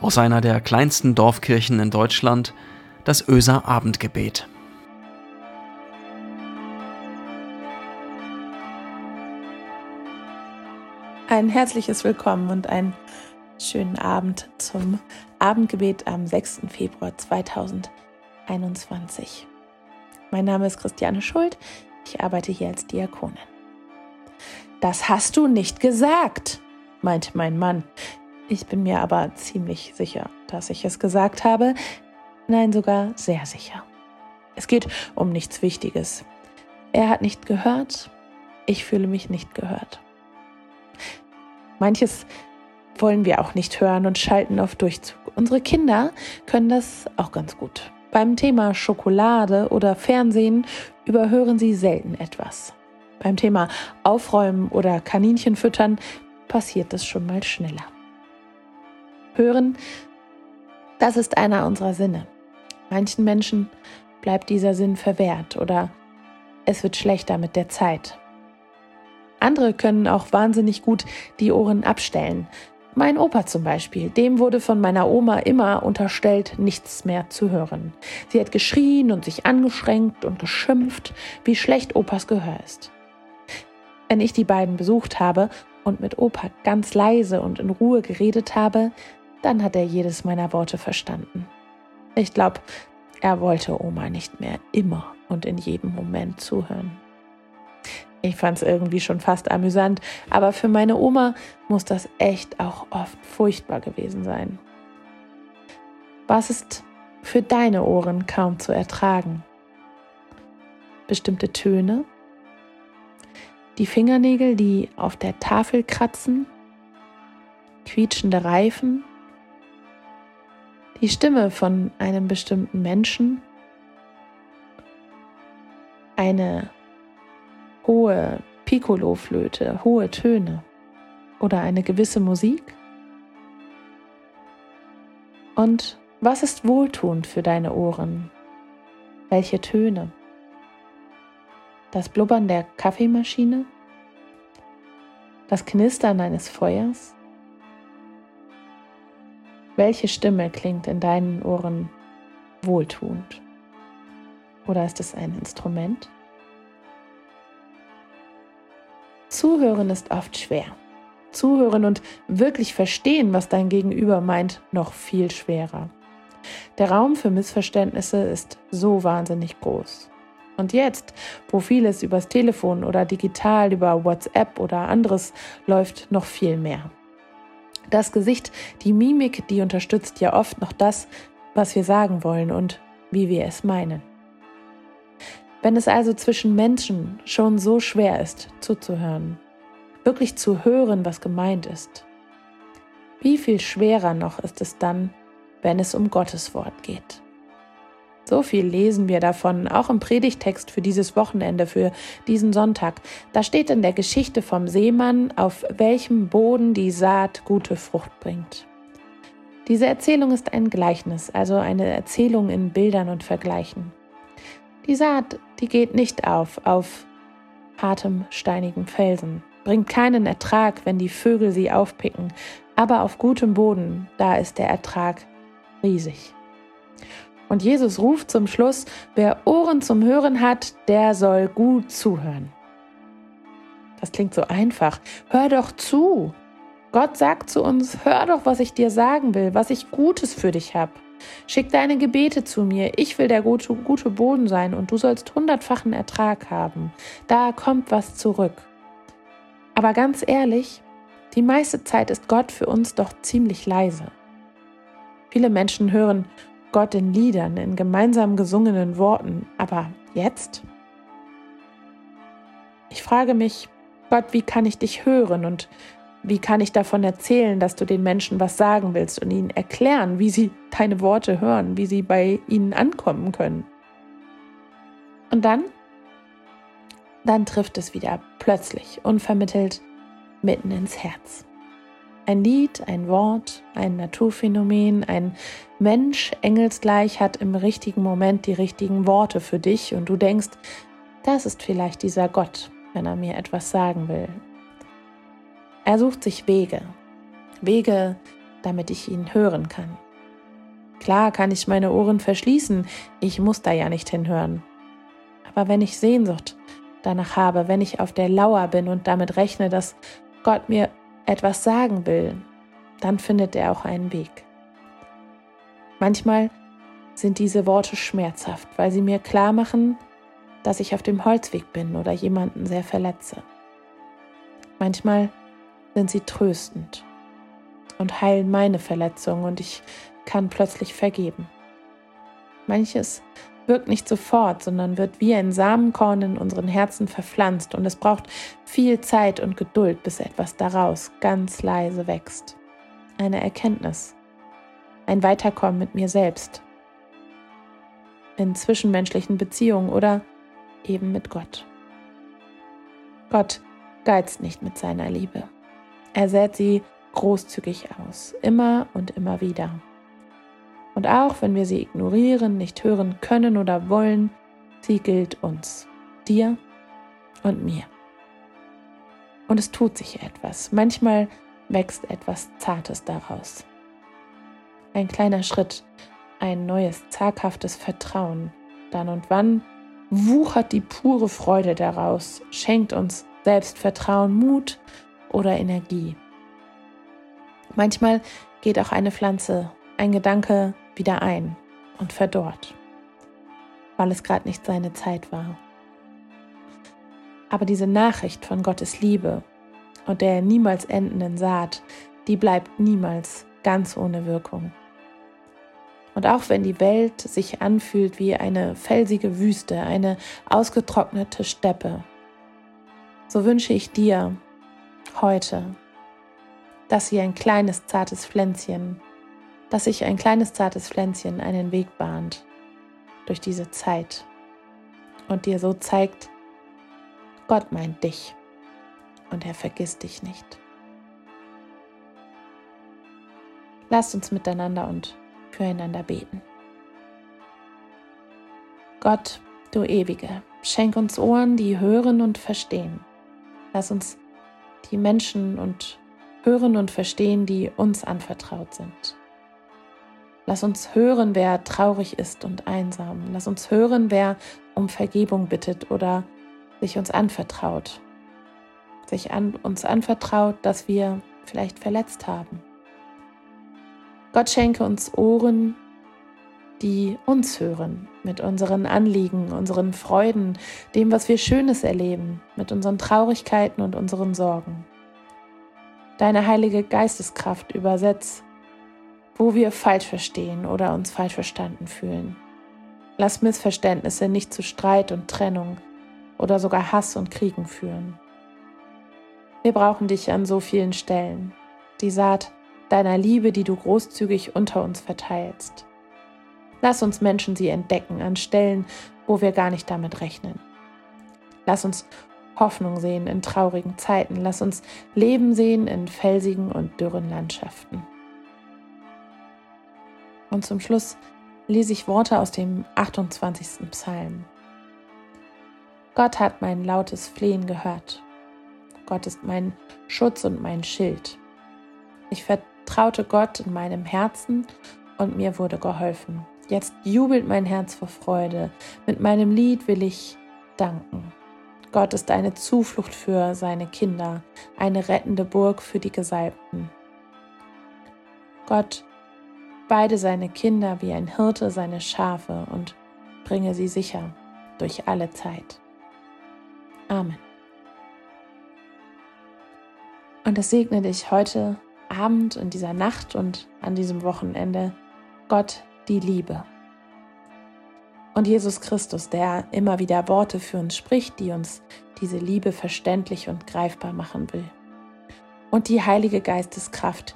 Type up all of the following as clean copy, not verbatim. aus einer der kleinsten Dorfkirchen in Deutschland, das Öser Abendgebet. Ein herzliches Willkommen und einen schönen Abend zum Abendgebet am 6. Februar 2021. Mein Name ist Christiane Schuld, ich arbeite hier als Diakonin. Das hast du nicht gesagt, meinte mein Mann. Ich bin mir aber ziemlich sicher, dass ich es gesagt habe. Nein, sogar sehr sicher. Es geht um nichts Wichtiges. Er hat nicht gehört, ich fühle mich nicht gehört. Manches wollen wir auch nicht hören und schalten auf Durchzug. Unsere Kinder können das auch ganz gut. Beim Thema Schokolade oder Fernsehen überhören sie selten etwas. Beim Thema Aufräumen oder Kaninchen füttern passiert es schon mal schneller. Hören, das ist einer unserer Sinne. Manchen Menschen bleibt dieser Sinn verwehrt oder es wird schlechter mit der Zeit. Andere können auch wahnsinnig gut die Ohren abstellen. Mein Opa zum Beispiel, dem wurde von meiner Oma immer unterstellt, nichts mehr zu hören. Sie hat geschrien und sich angeschränkt und geschimpft, wie schlecht Opas Gehör ist. Wenn ich die beiden besucht habe und mit Opa ganz leise und in Ruhe geredet habe, dann hat er jedes meiner Worte verstanden. Ich glaube, er wollte Oma nicht mehr immer und in jedem Moment zuhören. Ich fand es irgendwie schon fast amüsant, aber für meine Oma muss das echt auch oft furchtbar gewesen sein. Was ist für deine Ohren kaum zu ertragen? Bestimmte Töne? Die Fingernägel, die auf der Tafel kratzen? Quietschende Reifen? Die Stimme von einem bestimmten Menschen? Eine hohe Piccolo-Flöte, hohe Töne oder eine gewisse Musik? Und was ist wohltuend für deine Ohren? Welche Töne? Das Blubbern der Kaffeemaschine? Das Knistern eines Feuers? Welche Stimme klingt in deinen Ohren wohltuend? Oder ist es ein Instrument? Zuhören ist oft schwer. Zuhören und wirklich verstehen, was dein Gegenüber meint, noch viel schwerer. Der Raum für Missverständnisse ist so wahnsinnig groß. Und jetzt, wo vieles übers Telefon oder digital über WhatsApp oder anderes läuft, noch viel mehr. Das Gesicht, die Mimik, die unterstützt ja oft noch das, was wir sagen wollen und wie wir es meinen. Wenn es also zwischen Menschen schon so schwer ist, zuzuhören, wirklich zu hören, was gemeint ist, wie viel schwerer noch ist es dann, wenn es um Gottes Wort geht. So viel lesen wir davon, auch im Predigtext für dieses Wochenende, für diesen Sonntag. Da steht in der Geschichte vom Sämann, auf welchem Boden die Saat gute Frucht bringt. Diese Erzählung ist ein Gleichnis, also eine Erzählung in Bildern und Vergleichen. Die Saat, die geht nicht auf hartem, steinigem Felsen, bringt keinen Ertrag, wenn die Vögel sie aufpicken, aber auf gutem Boden, da ist der Ertrag riesig. Und Jesus ruft zum Schluss, wer Ohren zum Hören hat, der soll gut zuhören. Das klingt so einfach. Hör doch zu. Gott sagt zu uns, hör doch, was ich dir sagen will, was ich Gutes für dich habe. Schick deine Gebete zu mir, ich will der gute Boden sein und du sollst 100-fachen Ertrag haben. Da kommt was zurück. Aber ganz ehrlich, die meiste Zeit ist Gott für uns doch ziemlich leise. Viele Menschen hören Gott in Liedern, in gemeinsam gesungenen Worten, aber jetzt? Ich frage mich, Gott, wie kann ich dich hören und wie kann ich davon erzählen, dass du den Menschen was sagen willst und ihnen erklären, wie sie deine Worte hören, wie sie bei ihnen ankommen können? Und dann? Dann trifft es wieder plötzlich, unvermittelt, mitten ins Herz. Ein Lied, ein Wort, ein Naturphänomen, ein Mensch, engelsgleich, hat im richtigen Moment die richtigen Worte für dich und du denkst, das ist vielleicht dieser Gott, wenn er mir etwas sagen will. Er sucht sich Wege, damit ich ihn hören kann. Klar kann ich meine Ohren verschließen, ich muss da ja nicht hinhören. Aber wenn ich Sehnsucht danach habe, wenn ich auf der Lauer bin und damit rechne, dass Gott mir etwas sagen will, dann findet er auch einen Weg. Manchmal sind diese Worte schmerzhaft, weil sie mir klar machen, dass ich auf dem Holzweg bin oder jemanden sehr verletze. Manchmal sind sie tröstend und heilen meine Verletzung und ich kann plötzlich vergeben. Manches wirkt nicht sofort, sondern wird wie ein Samenkorn in unseren Herzen verpflanzt und es braucht viel Zeit und Geduld, bis etwas daraus ganz leise wächst. Eine Erkenntnis, ein Weiterkommen mit mir selbst, in zwischenmenschlichen Beziehungen oder eben mit Gott. Gott geizt nicht mit seiner Liebe. Er sät sie großzügig aus, immer und immer wieder. Und auch wenn wir sie ignorieren, nicht hören können oder wollen, sie gilt uns, dir und mir. Und es tut sich etwas. Manchmal wächst etwas Zartes daraus. Ein kleiner Schritt, ein neues, zaghaftes Vertrauen. Dann und wann wuchert die pure Freude daraus, schenkt uns Selbstvertrauen, Mut oder Energie. Manchmal geht auch eine Pflanze, ein Gedanke wieder ein und verdorrt, weil es gerade nicht seine Zeit war. Aber diese Nachricht von Gottes Liebe und der niemals endenden Saat, die bleibt niemals ganz ohne Wirkung. Und auch wenn die Welt sich anfühlt wie eine felsige Wüste, eine ausgetrocknete Steppe, so wünsche ich dir heute, dass sie ein kleines, zartes Pflänzchen, dass sich ein kleines, zartes Pflänzchen einen Weg bahnt durch diese Zeit und dir so zeigt, Gott meint dich und er vergisst dich nicht. Lasst uns miteinander und füreinander beten. Gott, du Ewige, schenk uns Ohren, die hören und verstehen. Lass uns die Menschen und hören und verstehen, die uns anvertraut sind. Lass uns hören, wer traurig ist und einsam. Lass uns hören, wer um Vergebung bittet oder sich uns anvertraut. Uns anvertraut, dass wir vielleicht verletzt haben. Gott schenke uns Ohren, die uns hören, mit unseren Anliegen, unseren Freuden, dem, was wir Schönes erleben, mit unseren Traurigkeiten und unseren Sorgen. Deine heilige Geisteskraft übersetzt, wo wir falsch verstehen oder uns falsch verstanden fühlen. Lass Missverständnisse nicht zu Streit und Trennung oder sogar Hass und Kriegen führen. Wir brauchen dich an so vielen Stellen, die Saat deiner Liebe, die du großzügig unter uns verteilst. Lass uns Menschen sie entdecken an Stellen, wo wir gar nicht damit rechnen. Lass uns Hoffnung sehen in traurigen Zeiten. Lass uns Leben sehen in felsigen und dürren Landschaften. Und zum Schluss lese ich Worte aus dem 28. Psalm. Gott hat mein lautes Flehen gehört. Gott ist mein Schutz und mein Schild. Ich vertraute Gott in meinem Herzen und mir wurde geholfen. Jetzt jubelt mein Herz vor Freude. Mit meinem Lied will ich danken. Gott ist eine Zuflucht für seine Kinder, eine rettende Burg für die Gesalbten. Gott beide seine Kinder wie ein Hirte seine Schafe und bringe sie sicher durch alle Zeit. Amen. Und es segne dich heute Abend, in dieser Nacht und an diesem Wochenende, Gott die Liebe. Und Jesus Christus, der immer wieder Worte für uns spricht, die uns diese Liebe verständlich und greifbar machen will. Und die Heilige Geisteskraft,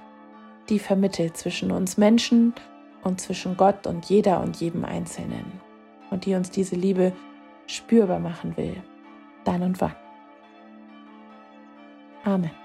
die vermittelt zwischen uns Menschen und zwischen Gott und jeder und jedem Einzelnen und die uns diese Liebe spürbar machen will, dann und wann. Amen.